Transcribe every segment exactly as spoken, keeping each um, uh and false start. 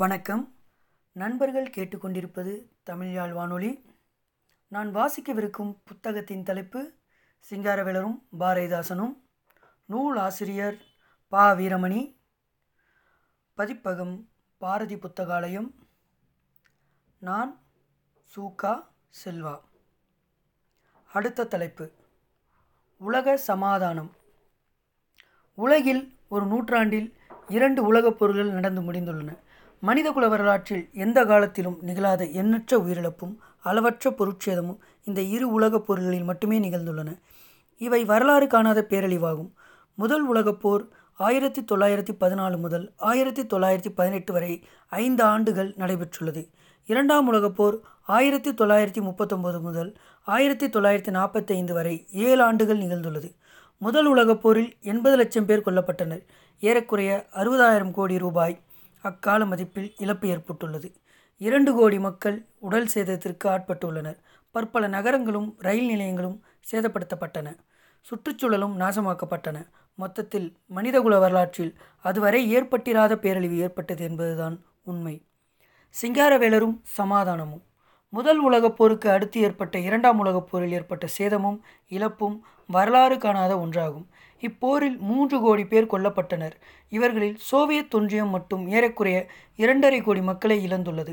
வணக்கம் நண்பர்கள், கேட்டுக்கொண்டிருப்பது தமிழ்யாழ் வானொலி. நான் வாசிக்கவிருக்கும் புத்தகத்தின் தலைப்பு சிங்காரவேலரும் பாரதிதாசனும், நூல் ஆசிரியர் பா வீரமணி, பதிப்பகம் பாரதி புத்தகாலயம், நான் சூக்கா செல்வா. அடுத்த தலைப்பு உலக சமாதானம். உலகில் ஒரு நூற்றாண்டில் இரண்டு உலகப் போர்கள் நடந்து முடிந்துள்ளன. மனிதகுல வரலாற்றில் எந்த காலத்திலும் நிகழாத எண்ணற்ற உயிரிழப்பும் அளவற்ற பொருட்சேதமும் இந்த இரு உலகப் போர்களில் மட்டுமே நிகழ்ந்துள்ளன. இவை வரலாறு காணாத பேரழிவாகும். முதல் உலகப்போர் ஆயிரத்தி தொள்ளாயிரத்தி பதினாலு முதல் ஆயிரத்தி தொள்ளாயிரத்தி பதினெட்டு வரை ஐந்து ஆண்டுகள் நடைபெற்றுள்ளது. இரண்டாம் உலகப்போர் ஆயிரத்தி தொள்ளாயிரத்தி முப்பத்தொம்போது முதல் ஆயிரத்தி தொள்ளாயிரத்தி நாற்பத்தி ஐந்து வரை ஏழு ஆண்டுகள் நிகழ்ந்துள்ளது. முதல் உலகப்போரில் எண்பது லட்சம் பேர் கொல்லப்பட்டனர். ஏறக்குறைய அறுபதாயிரம் கோடி ரூபாய் அக்கால மதிப்பில் இழப்பு ஏற்பட்டுள்ளது. இரண்டு கோடி மக்கள் உடல் சேதத்திற்கு ஆட்பட்டுள்ளனர். பற்பல நகரங்களும் ரயில் நிலையங்களும் சேதப்படுத்தப்பட்டன. சுற்றுச்சூழலும் நாசமாக்கப்பட்டன. மொத்தத்தில் மனிதகுல வரலாற்றில் அதுவரை ஏற்பட்டிராத பேரழிவு ஏற்பட்டது என்பதுதான் உண்மை. சிங்காரவேலரும் சமாதானமும். முதல் உலகப் போருக்கு அடுத்து ஏற்பட்ட இரண்டாம் உலகப் போரில் ஏற்பட்ட சேதமும் இழப்பும் வரலாறு காணாத ஒன்றாகும். இப்போரில் மூன்று கோடி பேர் கொல்லப்பட்டனர். இவர்களில் சோவியத் ஒன்றியம் மட்டும் ஏறக்குறைய இரண்டரை கோடி மக்களை இழந்துள்ளது.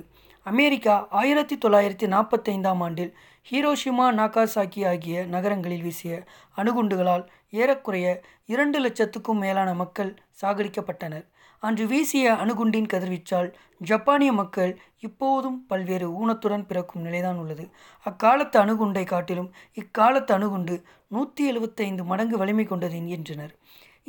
அமெரிக்கா ஆயிரத்தி தொள்ளாயிரத்தி நாற்பத்தைந்தாம் ஆண்டில் ஹீரோஷிமா, நாகாசாக்கி ஆகிய நகரங்களில் வீசிய அணுகுண்டுகளால் ஏறக்குறைய இரண்டு லட்சத்துக்கும் மேலான மக்கள் சாகடிக்கப்பட்டனர். அன்று வீசிய அணுகுண்டின் கதிர்வீச்சால் ஜப்பானிய மக்கள் இப்போதும் பல்வேறு ஊனத்துடன் பிறக்கும் நிலைதான் உள்ளது. அக்காலத்து அணுகுண்டை காட்டிலும் இக்காலத்து அணுகுண்டு நூற்றி எழுபத்தைந்து மடங்கு வலிமை கொண்டது என்கின்றனர்.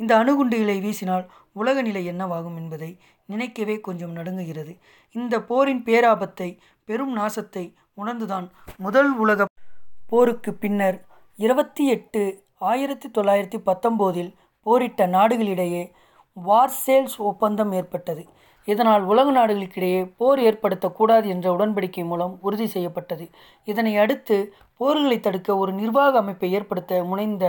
இந்த அணுகுண்டுகளை வீசினால் உலக நிலை என்னவாகும் என்பதை நினைக்கவே கொஞ்சம் நடுங்குகிறது. இந்த போரின் பேராபத்தை, பெரும் நாசத்தை உணர்ந்துதான் முதல் உலக போருக்கு பின்னர் இருபத்தி எட்டு ஆயிரத்தி தொள்ளாயிரத்தி பத்தொம்போதில் போரிட்ட நாடுகளிடையே வார்சேல்ஸ் ஒப்பந்தம் ஏற்பட்டது. இதனால் உலக நாடுகளுக்கிடையே போர் ஏற்படுத்தக்கூடாது என்ற உடன்படிக்கை மூலம் உறுதி செய்யப்பட்டது. இதனை அடுத்து போர்களை தடுக்க ஒரு நிர்வாக அமைப்பை ஏற்படுத்த முனைந்த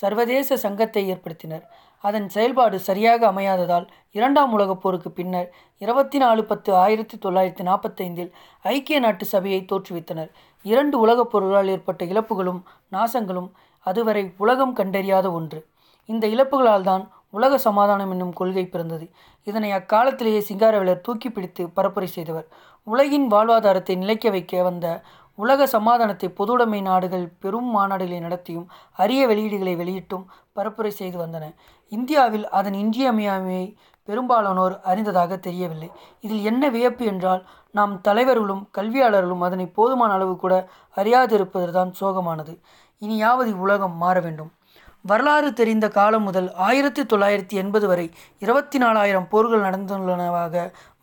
சர்வதேச சங்கத்தை ஏற்படுத்தினர். அதன் செயல்பாடு சரியாக அமையாததால் இரண்டாம் உலகப் போருக்கு பின்னர் இருபத்தி நாலு பத்து ஆயிரத்தி தொள்ளாயிரத்தி நாற்பத்தைந்தில் ஐக்கிய நாடு சபையை தோற்றுவித்தனர். இரண்டு உலகப் போர்களால் ஏற்பட்ட இழப்புகளும் நாசங்களும் அதுவரை உலகம் கண்டறியாத ஒன்று. இந்த இழப்புகளால் தான் உலக சமாதானம் என்னும் கொள்கை பிறந்தது. இதனை அக்காலத்திலேயே சிங்காரவேலர் தூக்கி பிடித்து பரப்புரை செய்தவர். உலகின் வாழ்வாதாரத்தை நிலைக்க வைக்க வந்த உலக சமாதானத்தை பொதுவுடைமை நாடுகள் பெரும் மாநாடுகளை நடத்தியும் அரிய வெளியீடுகளை வெளியிட்டும் பரப்புரை செய்து வந்தன. இந்தியாவில் அதன் இன்றியமையாமையை பெரும்பாலானோர் அறிந்ததாக தெரியவில்லை. இதில் என்ன வியப்பு என்றால், நாம் தலைவர்களும் கல்வியாளர்களும் அதனை போதுமான அளவு கூட அறியாதிருப்பதுதான் சோகமானது. இனியாவது உலகம் மாற வேண்டும். வரலாறு தெரிந்த காலம் முதல் ஆயிரத்தி தொள்ளாயிரத்தி எண்பது வரை இருபத்தி நாலாயிரம் போர்கள் நடந்துள்ளனவாக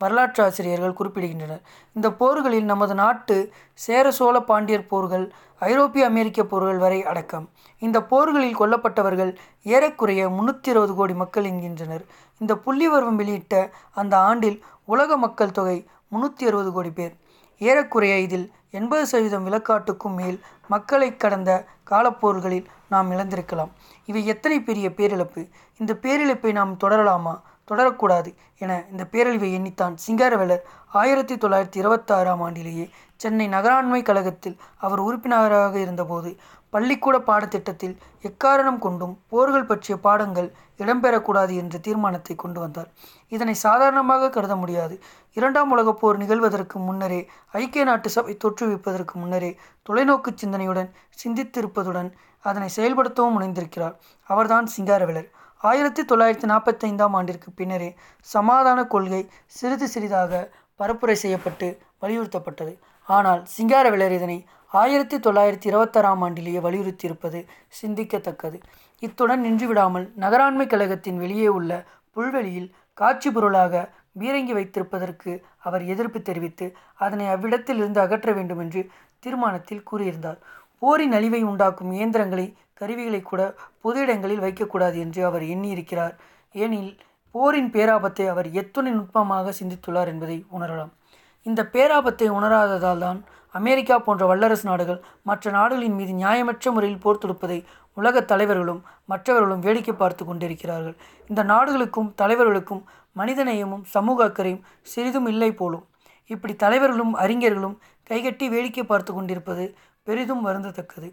வரலாற்று ஆசிரியர்கள் குறிப்பிடுகின்றனர். இந்த போர்களில் நமது நாட்டு சேர சோழ பாண்டியர் போர்கள், ஐரோப்பிய அமெரிக்க போர்கள் வரை அடக்கம். இந்த போர்களில் கொல்லப்பட்டவர்கள் ஏறக்குறைய முன்னூற்றி இருபது கோடி மக்கள் என்கின்றனர். இந்த புள்ளிவர்வம் வெளியிட்ட அந்த ஆண்டில் உலக மக்கள் தொகை முன்னூற்றி அறுபது கோடி பேர். ஏறக்குறைய இதில் எண்பது சதவீதம் விலக்காட்டுக்கும் மேல் மக்களை கடந்த காலப்போர்களில் நாம் இழந்திருக்கலாம். இவை எத்தனை பெரிய பேரிழப்பு! இந்த பேரிழப்பை நாம் தொடரலாமா, தொடரக்கூடாது என இந்த பேரழிவை எண்ணித்தான் சிங்காரவேலர் ஆயிரத்தி தொள்ளாயிரத்தி இருபத்தாறாம் ஆண்டிலேயே சென்னை நகராண்மை கழகத்தில் அவர் உறுப்பினராக இருந்தபோது பள்ளிக்கூட பாடத்திட்டத்தில் எக்காரணம் கொண்டும் போர்கள் பற்றிய பாடங்கள் இடம்பெறக்கூடாது என்ற தீர்மானத்தை கொண்டு வந்தார். இதனை சாதாரணமாக கருத முடியாது. இரண்டாம் உலகப் போர் நிகழ்வதற்கு முன்னரே, ஐக்கிய நாடு சபை தோற்றுவிப்பதற்கு முன்னரே தொலைநோக்கு சிந்தனையுடன் சிந்தித்திருப்பதுடன் அதனை செயல்படுத்தவும் முனைந்திருக்கிறார். அவர்தான் சிங்காரவேலர். ஆயிரத்தி தொள்ளாயிரத்தி நாற்பத்தைந்தாம் ஆண்டிற்கு பின்னரே சமாதான கொள்கை சிறிது சிறிதாக பரப்புரை செய்யப்பட்டு வலியுறுத்தப்பட்டது. ஆனால் சிங்காரவேலர் இதனை ஆயிரத்தி தொள்ளாயிரத்தி இருபத்தாறாம் ஆண்டிலேயே வலியுறுத்தியிருப்பது சிந்திக்கத்தக்கது. இத்துடன் நின்றுவிடாமல் நகராண்மை கழகத்தின் வெளியே உள்ள புல்வெளியில் காட்சி பொருளாக பீரங்கி வைத்திருப்பதற்கு அவர் எதிர்ப்பு தெரிவித்து அதனை அவ்விடத்தில் இருந்து அகற்ற வேண்டும் என்று தீர்மானத்தில் கூறியிருந்தார். போரின் அழிவை உண்டாக்கும் இயந்திரங்களை, கருவிகளை கூட பொது இடங்களில் வைக்கக்கூடாது என்று அவர் எண்ணியிருக்கிறார். ஏனில் போரின் பேராபத்தை அவர் எத்துணை நுட்பமாக சிந்தித்துள்ளார் என்பதை உணரலாம். இந்த பேராபத்தை உணராததால் தான் அமெரிக்கா போன்ற வல்லரசு நாடுகள் மற்ற நாடுகளின் மீது நியாயமற்ற முறையில் போர் தொடுப்பதை உலகத் தலைவர்களும் மற்றவர்களும் வேடிக்கை பார்த்து கொண்டிருக்கிறார்கள். இந்த நாடுகளுக்கும் தலைவர்களுக்கும் மனிதநேயமும் சமூக அக்கறையும் சிறிதும் இல்லை போலும். இப்படி தலைவர்களும் அறிஞர்களும் கைகட்டி வேடிக்கை பார்த்து கொண்டிருப்பது பெரிதும் வருந்தத்தக்கது.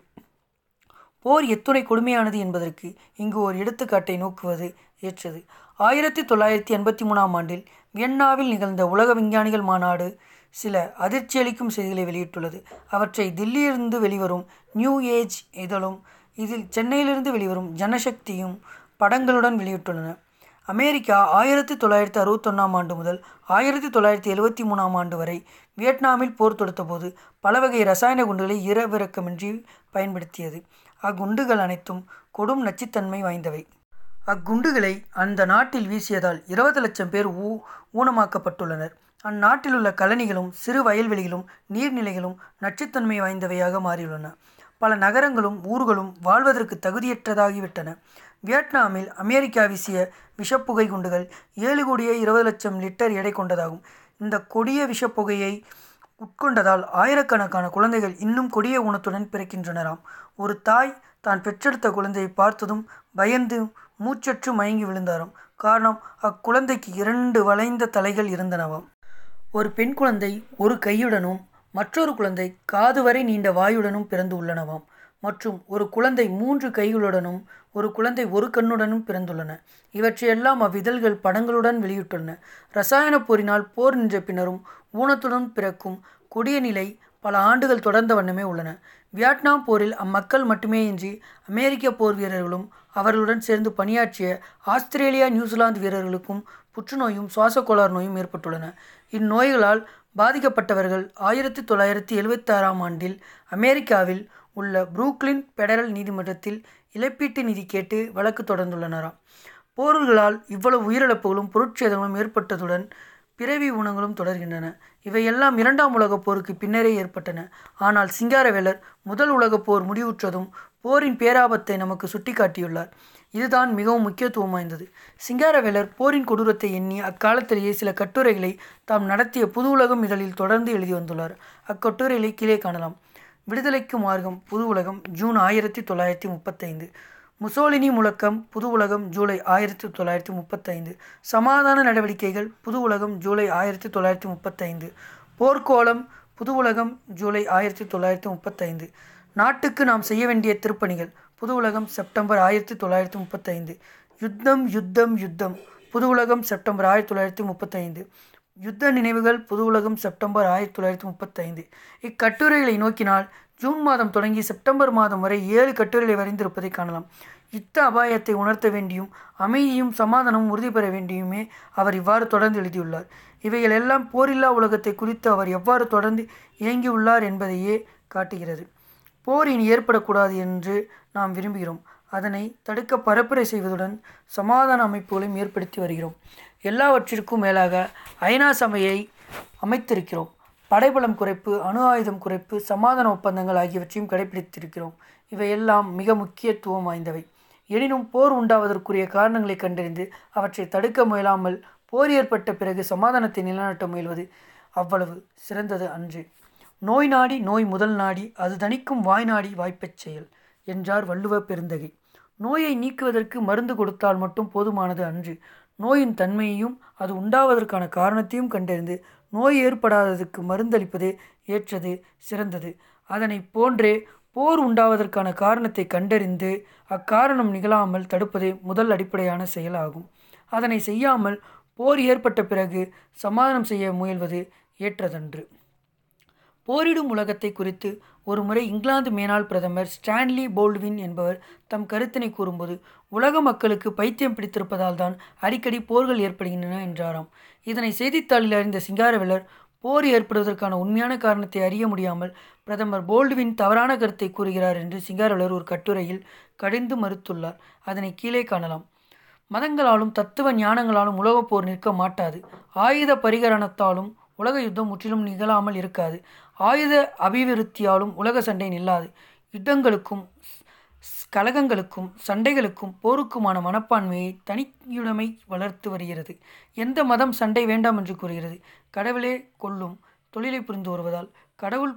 போர் எத்துணை கொடுமையானது என்பதற்கு இங்கு ஒரு எடுத்துக்காட்டை நோக்குவது ஏற்றது. ஆயிரத்தி தொள்ளாயிரத்தி எண்பத்தி மூணாம் ஆண்டில் வியன்னாவில் நிகழ்ந்த உலக விஞ்ஞானிகள் மாநாடு சில அதிர்ச்சியளிக்கும் செய்திகளை வெளியிட்டுள்ளது. அவற்றை தில்லியிலிருந்து வெளிவரும் நியூ ஏஜ் இதழும் இதில் சென்னையிலிருந்து வெளிவரும் ஜனசக்தியும் படங்களுடன் வெளியிட்டுள்ளன. அமெரிக்கா ஆயிரத்தி தொள்ளாயிரத்தி அறுபத்தொன்னாம் ஆண்டு முதல் ஆயிரத்தி தொள்ளாயிரத்தி எழுபத்தி மூணாம் ஆண்டு வரை வியட்நாமில் போர் தொடுத்த போது பல வகை இரசாயன குண்டுகளை இரவிறக்கமின்றி பயன்படுத்தியது. அக்குண்டுகள் அனைத்தும் கொடும் நச்சுத்தன்மை வாய்ந்தவை. அக்குண்டுகளை அந்த நாட்டில் வீசியதால் இருபது லட்சம் பேர் ஊ ஊனமாக்கப்பட்டுள்ளனர். அந்நாட்டிலுள்ள கலனிகளும் சிறு வயல்வெளிகளும் நீர்நிலைகளும் நச்சுத்தன்மை வாய்ந்தவையாக மாறியுள்ளன. பல நகரங்களும் ஊர்களும் வாழ்வதற்கு தகுதியற்றதாகிவிட்டன. வியட்நாமில் அமெரிக்கா வீசிய விஷப்புகை குண்டுகள் ஏழு கோடியே இருபது லட்சம் லிட்டர் எடை கொண்டதாகும். இந்த கொடிய விஷப்புகையை உட்கொண்டதால் ஆயிரக்கணக்கான குழந்தைகள் இன்னும் கொடிய ஊனத்துடன் பிறக்கின்றனராம். ஒரு தாய் தான் பெற்றெடுத்த குழந்தையை பார்த்ததும் பயந்து மூச்சற்று மயங்கி விழுந்தாராம். காரணம், அக்குழந்தைக்கு இரண்டு வளைந்த தலைகள் இருந்தனவாம். ஒரு பெண் குழந்தை ஒரு கையுடனும் மற்றொரு குழந்தை காது வரை நீண்ட வாயுடனும் பிறந்து உள்ளனவாம். மற்றும் ஒரு குழந்தை மூன்று கைகளுடனும் ஒரு குழந்தை ஒரு கண்ணுடனும் பிறந்துள்ளன. இவற்றையெல்லாம் அவ்விதழ்கள் படங்களுடன் வெளியிட்டுள்ளன. இரசாயன போரினால் போர் நின்ற பின்னரும் ஊனத்துடன் பிறக்கும் கொடிய நிலை பல ஆண்டுகள் தொடர்ந்த வண்ணமே உள்ளன. வியட்நாம் போரில் அம்மக்கள் மட்டுமேயின்றி அமெரிக்க போர் வீரர்களும் அவர்களுடன் சேர்ந்து பணியாற்றிய ஆஸ்திரேலியா நியூசிலாந்து வீரர்களுக்கும் புற்றுநோயும் சுவாச கோளாறு நோயும் ஏற்பட்டுள்ளன. இந்நோய்களால் பாதிக்கப்பட்டவர்கள் ஆயிரத்தி தொள்ளாயிரத்தி எழுபத்தி ஆறாம் ஆண்டில் அமெரிக்காவில் உள்ள புரூக்ளின் பெடரல் நீதிமன்றத்தில் இழப்பீட்டு நிதி கேட்டு வழக்கு தொடர்ந்துள்ளனராம். போர்களால் இவ்வளவு உயிரிழப்புகளும் பொருட்சேதங்களும் ஏற்பட்டதுடன் பிறவி ஊனங்களும் தொடர்கின்றன. இவையெல்லாம் இரண்டாம் உலகப் போருக்கு பின்னரே ஏற்பட்டன. ஆனால் சிங்காரவேலர் முதல் உலகப் போர் முடிவுற்றதும் போரின் பேராபத்தை நமக்கு சுட்டிக்காட்டியுள்ளார். இதுதான் மிகவும் முக்கியத்துவம் வாய்ந்தது. சிங்காரவேலர் போரின் கொடூரத்தை எண்ணி அக்காலத்திலேயே சில கட்டுரைகளை தாம் நடத்திய புது உலகம் இதழில் தொடர்ந்து எழுதி வந்துள்ளார். அக்கட்டுரைகளை கீழே காணலாம். விடுதலைக்கு மார்க்கம் புது உலகம் ஜூன் ஆயிரத்தி தொள்ளாயிரத்தி முப்பத்தைந்து. முசோலினி முழக்கம் புது உலகம் ஜூலை ஆயிரத்தி தொள்ளாயிரத்தி முப்பத்தைந்து. சமாதான நடவடிக்கைகள் புது உலகம் ஜூலை ஆயிரத்தி தொள்ளாயிரத்தி முப்பத்தைந்து. போர்க்கோளம் புது உலகம் ஜூலை ஆயிரத்தி தொள்ளாயிரத்தி முப்பத்தைந்து. நாட்டுக்கு நாம் செய்ய வேண்டிய திருப்பணிகள் புது உலகம் செப்டம்பர் ஆயிரத்தி தொள்ளாயிரத்தி முப்பத்தைந்து. யுத்தம் யுத்தம் யுத்தம் புது உலகம் செப்டம்பர் ஆயிரத்தி தொள்ளாயிரத்தி முப்பத்தைந்து. யுத்த நினைவுகள் புது உலகம் செப்டம்பர் ஆயிரத்தி தொள்ளாயிரத்தி முப்பத்தைந்து. இக்கட்டுரைகளை நோக்கினால் ஜூன் மாதம் தொடங்கி செப்டம்பர் மாதம் வரை ஏழு கட்டுரைகளை வரைந்திருப்பதை காணலாம். யுத்த அபாயத்தை உணர்த்த வேண்டியும் அமைதியும் சமாதானமும் உறுதி பெற வேண்டியுமே அவர் இவ்வாறு தொடர்ந்து எழுதியுள்ளார். இவைகள் எல்லாம் போரில்லா உலகத்தை குறித்து அவர் எவ்வாறு தொடர்ந்து இயங்கியுள்ளார் என்பதையே காட்டுகிறது. போர் இனி ஏற்படக்கூடாது என்று நாம் விரும்புகிறோம். அதனை தடுக்க பரப்புரை செய்வதுடன் சமாதான அமைப்புகளையும் ஏற்படுத்தி வருகிறோம். எல்லாவற்றிற்கும் மேலாக ஐநா சபையை அமைத்திருக்கிறோம். படைபலம் குறைப்பு, அணு ஆயுதம் குறைப்பு, சமாதான ஒப்பந்தங்கள் ஆகியவற்றையும் கடைபிடித்திருக்கிறோம். இவையெல்லாம் மிக முக்கியத்துவம் வாய்ந்தவை. எனினும் போர் உண்டாவதற்குரிய காரணங்களை கண்டறிந்து அவற்றை தடுக்க முயலாமல் போர் ஏற்பட்ட பிறகு சமாதானத்தை நிலைநாட்ட முயல்வது அவ்வளவு சிறந்தது அன்று. நோய் நாடி நோய் முதல் நாடி, அது தணிக்கும் வாய் நாடி வாய்ப்பச் செயல் என்றார் வள்ளுவ பெருந்தகை. நோயை நீக்குவதற்கு மருந்து கொடுத்தால் மட்டும் போதுமானது அன்று. நோயின் தன்மையையும் அது உண்டாவதற்கான காரணத்தையும் கண்டறிந்து நோய் ஏற்படாததுக்கு மருந்தளிப்பதே ஏற்றது, சிறந்தது. அதனை போன்றே போர் உண்டாவதற்கான காரணத்தை கண்டறிந்து அக்காரணம் நிகழாமல் தடுப்பதே முதல் அடிப்படையான செயலாகும். அதனை செய்யாமல் போர் ஏற்பட்ட பிறகு சமாதானம் செய்ய முயல்வது ஏற்றதன்று. போரிடும் உலகத்தை குறித்து ஒரு முறை இங்கிலாந்து மேனாள் பிரதமர் ஸ்டான்லி பால்ட்வின் என்பவர் தம் கருத்தினை கூறும்போது, உலக மக்களுக்கு பைத்தியம் பிடித்திருப்பதால் தான் அடிக்கடி போர்கள் ஏற்படுகின்றன என்றாராம். இதனை செய்தித்தாளில் அறிந்த சிங்காரவேலர் போர் ஏற்படுவதற்கான உண்மையான காரணத்தை அறிய முடியாமல் பிரதமர் பால்ட்வின் தவறான கருத்தை கூறுகிறார் என்று சிங்காரவேலர் ஒரு கட்டுரையில் கடிந்து மறுத்துள்ளார். அதனை கீழே காணலாம். மதங்களாலும் தத்துவ ஞானங்களாலும் உலகப் போர் நிற்க மாட்டாது. ஆயுத பரிகரணத்தாலும் உலக யுத்தம் முற்றிலும் நிகழாமல் இருக்காது. ஆயுத அபிவிருத்தியாலும் உலக சண்டை நில்லாது. யுத்தங்களுக்கும் கலகங்களுக்கும் சண்டைகளுக்கும் போருக்குமான மனப்பான்மையை தனியுடைமை வளர்த்து வருகிறது. எந்த மதம் சண்டை வேண்டாம் என்று கூறுகிறது. கடவுளே கொள்ளும் தொழிலை புரிந்து வருவதால் கடவுள்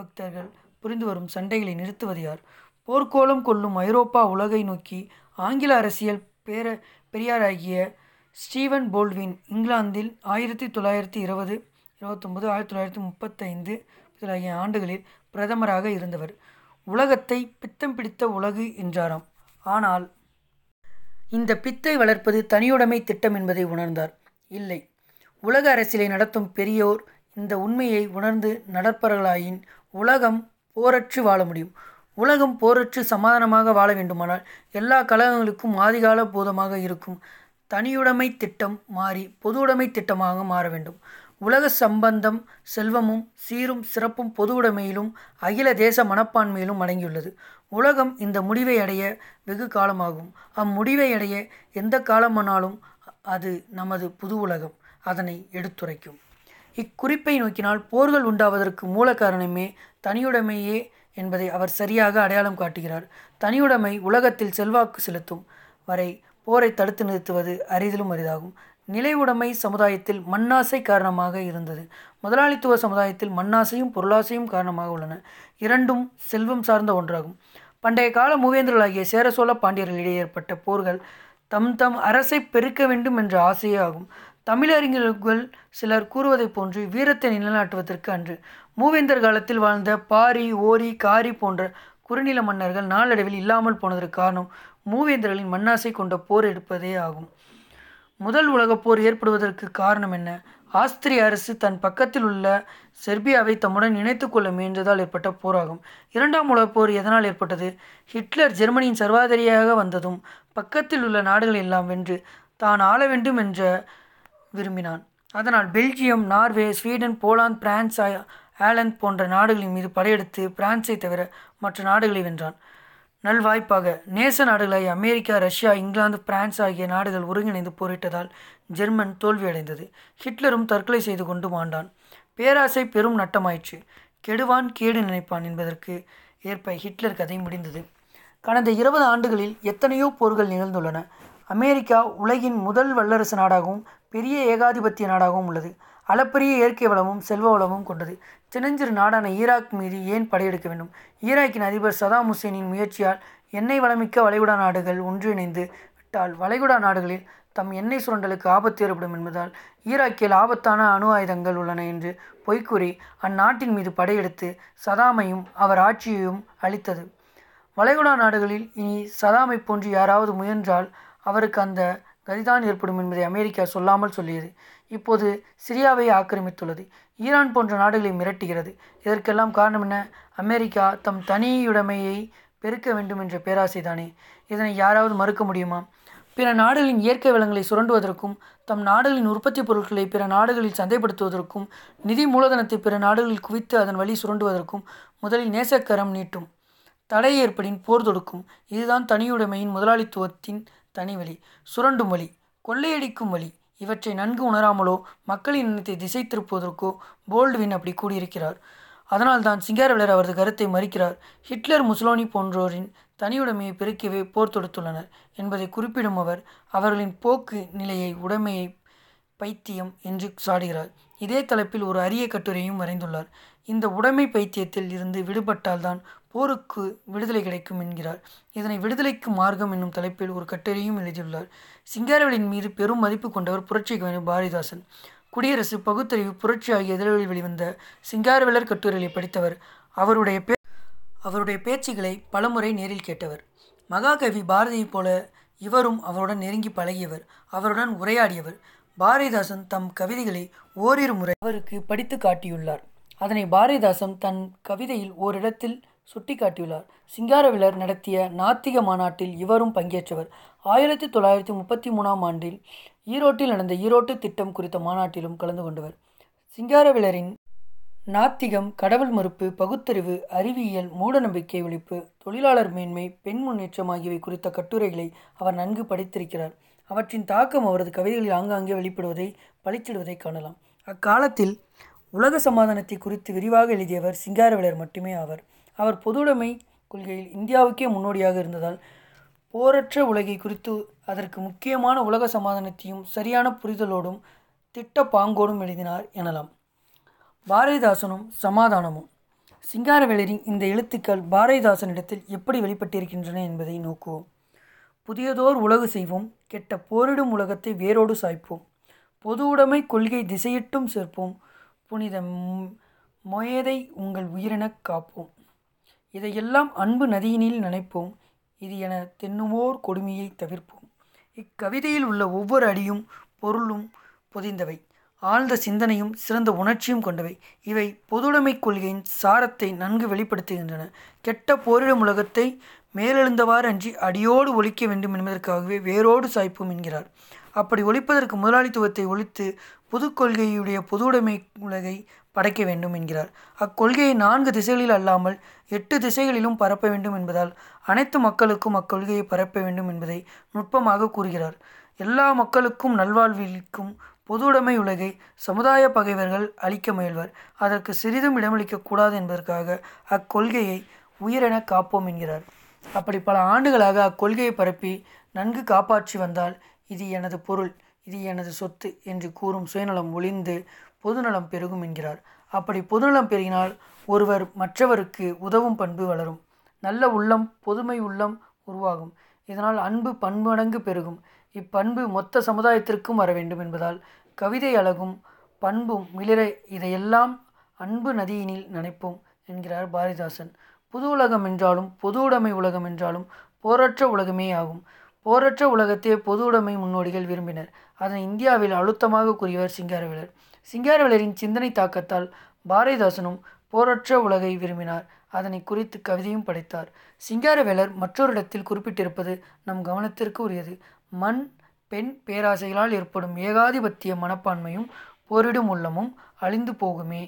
பக்தர்கள் புரிந்து வரும் சண்டைகளை நிறுத்துவது யார்? போர்க்கோளம் கொள்ளும் ஐரோப்பா உலகை நோக்கி ஆங்கில அரசியல் பேர பெரியாராகிய ஸ்டீவன் போல்ட்வின் இங்கிலாந்தில் ஆயிரத்தி தொள்ளாயிரத்தி இருபது இருபத்தொம்பது ஆயிரத்தி தொள்ளாயிரத்தி முப்பத்தைந்து ஆகிய ஆண்டுகளில் பிரதமராக இருந்தவர். உலகத்தை பித்தம் பிடித்த உலகு என்றாராம். ஆனால் இந்த பித்தை வளர்ப்பது தனியுடைமை திட்டம் என்பதை உணர்ந்தார். இல்லை, உலக அரசியலை நடத்தும் பெரியோர் இந்த உண்மையை உணர்ந்து நடப்பவர்களாயின் உலகம் போரற்று வாழ முடியும். உலகம் போரற்று சமாதானமாக வாழ வேண்டுமானால் எல்லா கழகங்களுக்கும் ஆதிகால போதமாக இருக்கும் தனியுடைமை திட்டம் மாறி பொதுவுடைமை திட்டமாக மாற வேண்டும். உலக சம்பந்தம் செல்வமும் சீரும் சிறப்பும் பொதுவுடைமையிலும் அகில தேச மனப்பான்மையிலும் அடங்கியுள்ளது. உலகம் இந்த முடிவை அடைய வெகு காலமாகும். அம்முடிவை அடைய எந்த காலமானாலும் அது நமது புது உலகம் அதனை எடுத்துரைக்கும். இக்குறிப்பை நோக்கினால் போர்கள் உண்டாவதற்கு மூல காரணமே தனியுடைமையே என்பதை அவர் சரியாக அடையாளம் காட்டுகிறார். தனியுடைமை உலகத்தில் செல்வாக்கு செலுத்தும் வரை போரை தடுத்து நிறுத்துவது அரிதிலும் அரிதாகும். நிலைவுடைமை சமுதாயத்தில் மண்ணாசை காரணமாக இருந்தது. முதலாளித்துவ சமுதாயத்தில் மண்ணாசையும் பொருளாசையும் காரணமாக உள்ளன. இரண்டும் செல்வம் சார்ந்த ஒன்றாகும். பண்டைய கால மூவேந்தர்களாகிய சேர சோழ பாண்டியர்களிடையே ஏற்பட்ட போர்கள் தம் தம் அரசை பெருக்க வேண்டும் என்ற ஆசையே ஆகும். தமிழறிஞர்கள் சிலர் கூறுவதை போன்று வீரத்தை நிலைநாட்டுவதற்கு அன்று. மூவேந்தர் காலத்தில் வாழ்ந்த பாரி ஓரி காரி போன்ற குறுநில மன்னர்கள் நாளடைவில் இல்லாமல் போனதற்கு காரணம் மூவேந்தர்களின் மண்ணாசை கொண்ட போர் எடுப்பதே ஆகும். முதல் உலகப் போர் ஏற்படுவதற்கு காரணம் என்ன? ஆஸ்திரிய அரசு தன் பக்கத்தில் உள்ள செர்பியாவை தம்முடன் இணைத்து கொள்ள முயன்றதால் ஏற்பட்ட போராகும். இரண்டாம் உலகப் போர் எதனால் ஏற்பட்டது? ஹிட்லர் ஜெர்மனியின் சர்வாதிரியாக வந்ததும் பக்கத்தில் உள்ள நாடுகள் எல்லாம் வென்று தான் ஆள வேண்டும் என்று விரும்பினான். அதனால் Belgium, Norway, Sweden, Poland, France, ஆலந்து போன்ற நாடுகளின் மீது படையெடுத்து பிரான்ஸை தவிர மற்ற நாடுகளை வென்றான். நல்வாய்ப்பாக நேச நாடுகளாகிய அமெரிக்கா, ரஷ்யா, இங்கிலாந்து, பிரான்ஸ் ஆகிய நாடுகள் ஒருங்கிணைந்து போரிட்டதால் ஜெர்மன் தோல்வியடைந்தது. ஹிட்லரும் தற்கொலை செய்து கொண்டு மாண்டான். பேராசை பெரும் நட்டமாயிற்று. கெடுவான் கேடு நினைப்பான் என்பதற்கு ஏற்ப ஹிட்லர் கதை முடிந்தது. கடந்த இருபது ஆண்டுகளில் எத்தனையோ போர்கள் நிகழ்ந்துள்ளன. அமெரிக்கா உலகின் முதல் வல்லரசு நாடாகவும் பெரிய ஏகாதிபத்திய நாடாகவும் உள்ளது. அளப்பரிய இயற்கை வளமும் செல்வ வளமும் கொண்டது. சின்னஞ்சிறு நாடான ஈராக் மீது ஏன் படையெடுக்க வேண்டும்? ஈராக்கின் அதிபர் சதாம் ஹுசேனின் முயற்சியால் எண்ணெய் வளமிக்க வளைகுடா நாடுகள் ஒன்றிணைந்து விட்டால் வளைகுடா நாடுகளில் தம் எண்ணெய் சுரண்டலுக்கு ஆபத்து ஏற்படும் என்பதால் ஈராக்கில் ஆபத்தான அணு ஆயுதங்கள் உள்ளன என்று பொய்கூறி அந்நாட்டின் மீது படையெடுத்து சதாமையும் அவர் ஆட்சியையும் அளித்தது. வளைகுடா நாடுகளில் இனி சதாமை போன்று யாராவது முயன்றால் அவருக்கு அந்த கதிதான் ஏற்படும் என்பதை அமெரிக்கா சொல்லாமல் சொல்லியது. இப்போது சிரியாவை ஆக்கிரமித்துள்ளது. ஈரான் போன்ற நாடுகளை மிரட்டுகிறது. இதற்கெல்லாம் காரணம் என்ன? அமெரிக்கா தம் தனியுடைமையை பெருக்க வேண்டும் என்ற பேராசைதானே. இதனை யாராவது மறுக்க முடியுமா? பிற நாடுகளின் இயற்கை வளங்களை சுரண்டுவதற்கும் தம் நாடுகளின் உற்பத்தி பொருட்களை பிற நாடுகளில் சந்தைப்படுத்துவதற்கும் நிதி மூலதனத்தை பிற நாடுகளில் குவித்து அதன் வழி சுரண்டுவதற்கும் முதலில் நேசக்கரம் நீட்டும். தடை ஏற்படின் போர் தொடுக்கும். இதுதான் தனியுடைமையின் முதலாளித்துவத்தின் தனிவழி, சுரண்டும் வழி, கொள்ளையடிக்கும் வழி. இவற்றை நன்கு உணராமலோ மக்களின் எண்ணத்தை திசை திருப்புவதற்கோ போல்ட்வின் அப்படி கூடியிருக்கிறார். அதனால் தான் சிங்காரவேலர் அவரது கருத்தை மறுக்கிறார். ஹிட்லர், முசோலினி போன்றோரின் தனியுடைமையை பெருக்கவே போர் தொடுத்துள்ளனர் என்பதை குறிப்பிடும் அவர் அவர்களின் போக்கு நிலையை உடைமையை பைத்தியம் என்று சாடுகிறார். இதே தலைப்பில் ஒரு அரிய கட்டுரையும் வரைந்துள்ளார். இந்த உடைமை பைத்தியத்தில் இருந்து விடுபட்டால்தான் போருக்கு விடுதலை கிடைக்கும் என்கிறார். இதனை விடுதலைக்கு மார்க்கம் என்னும் தலைப்பில் ஒரு கட்டுரையும் எழுதியுள்ளார். சிங்காரவேலின் மீது பெரும் மதிப்பு கொண்டவர் புரட்சி கவிஞர் பாரதிதாசன். குடியரசு, பகுத்தறிவு, புரட்சி ஆகிய இதழ்களில் வெளிவந்த சிங்காரவேலர் கட்டுரைகளை படித்தவர். அவருடைய பே அவருடைய பேச்சுகளை பலமுறை நேரில் கேட்டவர். மகாகவி பாரதியைப் போல இவரும் அவருடன் நெருங்கி பழகியவர், அவருடன் உரையாடியவர். பாரதிதாசன் தம் கவிதைகளை ஓரிரு முறை அவருக்கு படித்து காட்டியுள்ளார். அதனை பாரதிதாசன் தன் கவிதையில் ஓரிடத்தில் சுட்டி காட்டியுள்ளார். சிங்காரவேலர் நடத்திய நாத்திக மாநாட்டில் இவரும் பங்கேற்றவர். ஆயிரத்தி தொள்ளாயிரத்தி முப்பத்தி மூணாம் ஆண்டில் ஈரோட்டில் நடந்த ஈரோட்டு திட்டம் குறித்த மாநாட்டிலும் கலந்து கொண்டவர். சிங்காரவேலரின் நாத்திகம், கடவுள் மறுப்பு, பகுத்தறிவு, அறிவியல், மூடநம்பிக்கை ஒழிப்பு, தொழிலாளர் மேன்மை, பெண் முன்னேற்றம் ஆகியவை குறித்த கட்டுரைகளை அவர் நன்கு படித்திருக்கிறார். அவற்றின் தாக்கம் அவரது கவிதைகளில் ஆங்காங்கே வெளிப்படுவதை பளிச்சிடுவதை காணலாம். அக்காலத்தில் உலக சமாதானத்தை குறித்து விரிவாக எழுதியவர் சிங்காரவேலர் மட்டுமே ஆவர். அவர் பொதுவுடைமை கொள்கையில் இந்தியாவுக்கே முன்னோடியாக இருந்ததால் போரற்ற உலகை குறித்து அதற்கு முக்கியமான உலக சமாதானத்தையும் சரியான புரிதலோடும் திட்ட பாங்கோடும் எழுதினார் எனலாம். பாரதிதாசனும் சமாதானமும். சிங்காரவேலரின் இந்த எழுத்துக்கள் பாரதிதாசனிடத்தில் எப்படி வெளிப்பட்டிருக்கின்றன என்பதை நோக்குவோம். புதியதோர் உலகு செய்வோம், கெட்ட போரிடும் உலகத்தை வேரோடு சாய்ப்போம், பொது உடைமை கொள்கை திசையிட்டும் சேர்ப்போம், புனித மொயதை உங்கள் உயிரினக் காப்போம், இதையெல்லாம் அன்பு நதியினில் நினைப்போம், இது என தென்னுவோர் கொடுமையை தவிர்ப்போம். இக்கவிதையில் உள்ள ஒவ்வொரு அடியும் பொருளும் பொதிந்தவை, ஆழ்ந்த சிந்தனையும் சிறந்த உணர்ச்சியும் கொண்டவை. இவை பொதுவுடைமை கொள்கையின் சாரத்தை நன்கு வெளிப்படுத்துகின்றன. கெட்ட போரிடும் உலகத்தை மேலெழுந்தவாறு அன்றி அடியோடு ஒழிக்க வேண்டும் என்பதற்காகவே வேரோடு சாய்ப்போம் என்கிறார். அப்படி ஒழிப்பதற்கு முதலாளித்துவத்தை ஒழித்து புதுக்கொள்கையுடைய பொதுவுடைமை உலகை படைக்க வேண்டும் என்கிறார். அக்கொள்கையை நான்கு திசைகளில் அல்லாமல் எட்டு திசைகளிலும் பரப்ப வேண்டும் என்பதால் அனைத்து மக்களுக்கும் அக்கொள்கையை பரப்ப வேண்டும் என்பதை நுட்பமாக கூறுகிறார். எல்லா மக்களுக்கும் நல்வாழ்விக்கும் பொதுவுடைமை உலகை சமுதாய பகைவர்கள் அளிக்க முயல்வர், அதற்கு சிறிதும் இடமளிக்கக்கூடாது என்பதற்காக அக்கொள்கையை உயிரென காப்போம் என்கிறார். அப்படி பல ஆண்டுகளாக அக்கொள்கையை பரப்பி நன்கு காப்பாற்றி வந்தால் இது எனது பொருள், இது எனது சொத்து என்று கூறும் சுயநலம் ஒழிந்து பொதுநலம் பெருகும் என்கிறார். அப்படி பொதுநலம் பெருகினால் ஒருவர் மற்றவருக்கு உதவும் பண்பு வளரும், நல்ல உள்ளம் பொதுமை உள்ளம் உருவாகும், இதனால் அன்பு பன்மடங்கு பெருகும். இப்பண்பு மொத்த சமுதாயத்திற்கும் வர வேண்டும் என்பதால் கவிதை அழகும் பண்பும் மிளிர இதையெல்லாம் அன்பு நதியினில் நினைப்போம் என்கிறார் பாரதிதாசன். புது உலகம் என்றாலும் பொது உடைமை உலகம் என்றாலும் போரற்ற உலகமே ஆகும். போரற்ற உலகத்தையே பொது உடைமை முன்னோடிகள் விரும்பினர். அதனை இந்தியாவில் அழுத்தமாக கூறியவர் சிங்காரவேலர். சிங்காரவேலரின் சிந்தனை தாக்கத்தால் பாரதிதாசனும் போரற்ற உலகை விரும்பினார். அதனை குறித்து கவிதையும் படைத்தார். சிங்காரவேலர் மற்றொரு இடத்தில் குறிப்பிட்டிருப்பது நம் கவனத்திற்கு உரியது. மண் பெண் பேராசைகளால் ஏற்படும் ஏகாதிபத்திய மனப்பான்மையும் போரிடும் உள்ளமும் அழிந்து போகுமே,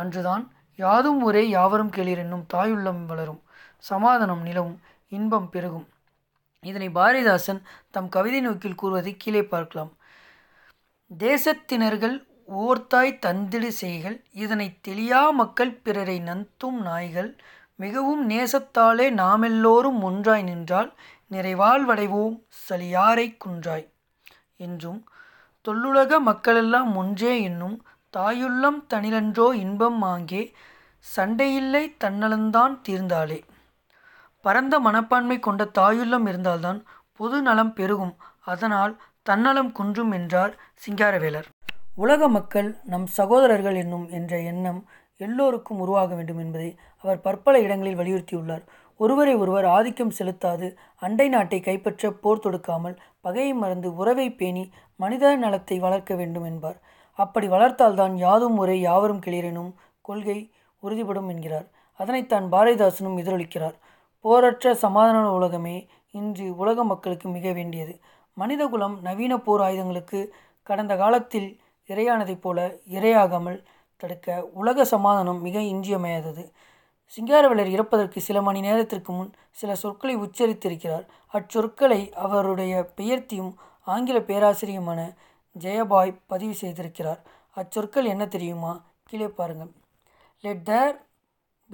அன்றுதான் யாதும் ஒரே யாவரும் கேளீர் என்னும் தாயுள்ளம் வளரும், சமாதானம் நிலவும், இன்பம் பெருகும். இதனை பாரதிதாசன் தம் கவிதை நோக்கில் கூறுவதை கீழே பார்க்கலாம். தேசத்தினர்கள் ஓர்த்தாய் தந்திடு செய்கள், இதனை தெளியா மக்கள் பிறரை நந்தும் நாய்கள், மிகவும் நேசத்தாலே நாமெல்லோரும் ஒன்றாய் நின்றால் நிறைவாழ்வடைவோம் சலியாரை குன்றாய் என்றும், தொல்லுலக மக்களெல்லாம் ஒன்றே என்னும் தாயுள்ளம் தனிலன்றோ இன்பம் ஆங்கே சண்டையில்லை தன்னலந்தான் தீர்ந்தாலே. பரந்த மனப்பான்மை கொண்ட தாயுள்ளம் இருந்தால்தான் பொது நலம் பெருகும், அதனால் தன்னலம் குன்றும் என்றார் சிங்காரவேலர். உலக மக்கள் நம் சகோதரர்கள் என்னும் என்ற எண்ணம் எல்லோருக்கும் உருவாக வேண்டும் என்பதை அவர் பற்பல இடங்களில் வலியுறுத்தியுள்ளார். ஒருவரை ஒருவர் ஆதிக்கம் செலுத்தாது, அண்டை நாட்டை கைப்பற்ற போர் தொடுக்காமல், பகையை மறந்து உறவை பேணி மனித நலத்தை வளர்க்க வேண்டும் என்பார். அப்படி வளர்த்தால்தான் யாதும் ஒரே யாவரும் கிளீரெனும் கொள்கை உறுதிப்படும் என்கிறார். அதனைத்தான் பாரதிதாசனும் எதிரொலிக்கிறார். போரற்ற சமாதான உலகமே இன்று உலக மக்களுக்கு மிக வேண்டியது. மனிதகுலம் நவீன போர் ஆயுதங்களுக்கு கடந்த காலத்தில் இரையானதைப் போல இரையாகாமல் தடுக்க உலக சமாதானம் மிக இன்றியமையாதது. சிங்காரவேலர் இறப்பதற்கு சில மணி நேரத்திற்கு முன் சில சொற்களை உச்சரித்திருக்கிறார். அச்சொற்களை அவருடைய பெயர்த்தியும் ஆங்கில பேராசிரியருமான ஜெயபாய் பதிவு செய்திருக்கிறார். அச்சொற்கள் என்ன தெரியுமா? கீழே பாருங்கள். Let there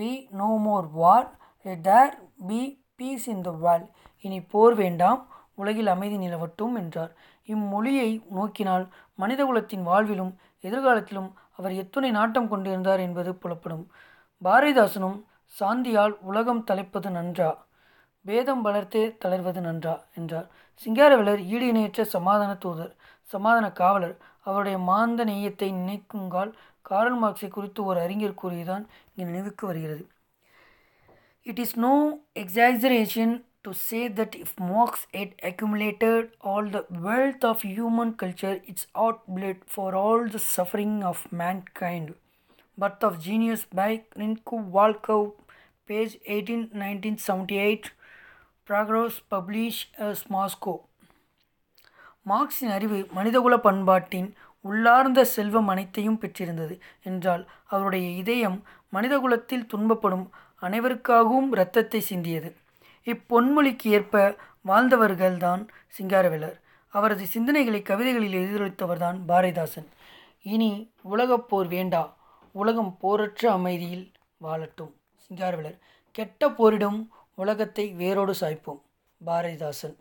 be no more war, let there be peace in the world. இனி போர் வேண்டாம், உலகில் அமைதி நிலவட்டும் என்றார். இம்மொழியை நோக்கினால் மனிதகுலத்தின் வாழ்விலும் எதிர்காலத்திலும் அவர் எத்துணை நாட்டம் கொண்டிருந்தார் என்பது புலப்படும். பாரதிதாசனும் சாந்தியால் உலகம் தலைப்பது நன்றா, பேதம் வளர்த்தே தளர்வது நன்றா என்றார். சிங்காரவேலர் ஈடு இணையற்ற சமாதான தூதர், சமாதான காவலர். அவருடைய மாந்த நேயத்தை நினைக்குங்கால் காரல் மார்க்ஸை குறித்து ஒரு அறிஞர் கூறியதான் இங்கே நினைவுக்கு வருகிறது. It is no exaggeration to say that if Marx had accumulated all the wealth of human culture, its outbleed for all the suffering of mankind. Birth of Genius by Rinko Walkow, page eighteen, nineteen seventy-eight, Progress, published as Moscow. மார்க்ஸின் அறிவு மனிதகுல பண்பாட்டின் உள்ளார்ந்த செல்வம் அனைத்தையும் பெற்றிருந்தது என்றால் அவருடைய இதயம் மனிதகுலத்தில் துன்பப்படும் அனைவருக்காகவும் இரத்தத்தை சிந்தியது. இப்பொன்மொழிக்கு ஏற்ப வாழ்ந்தவர்கள்தான் சிங்காரவேலர். அவரது சிந்தனைகளை கவிதைகளில் எதிரொலித்தவர்தான் பாரதிதாசன். இனி உலகப்போர் வேண்டா, உலகம் போரற்ற அமைதியில் வாழட்டும். சிங்காரவேலர். கெட்ட போரிடும் உலகத்தை வேரோடு சாய்ப்போம். பாரதிதாசன்.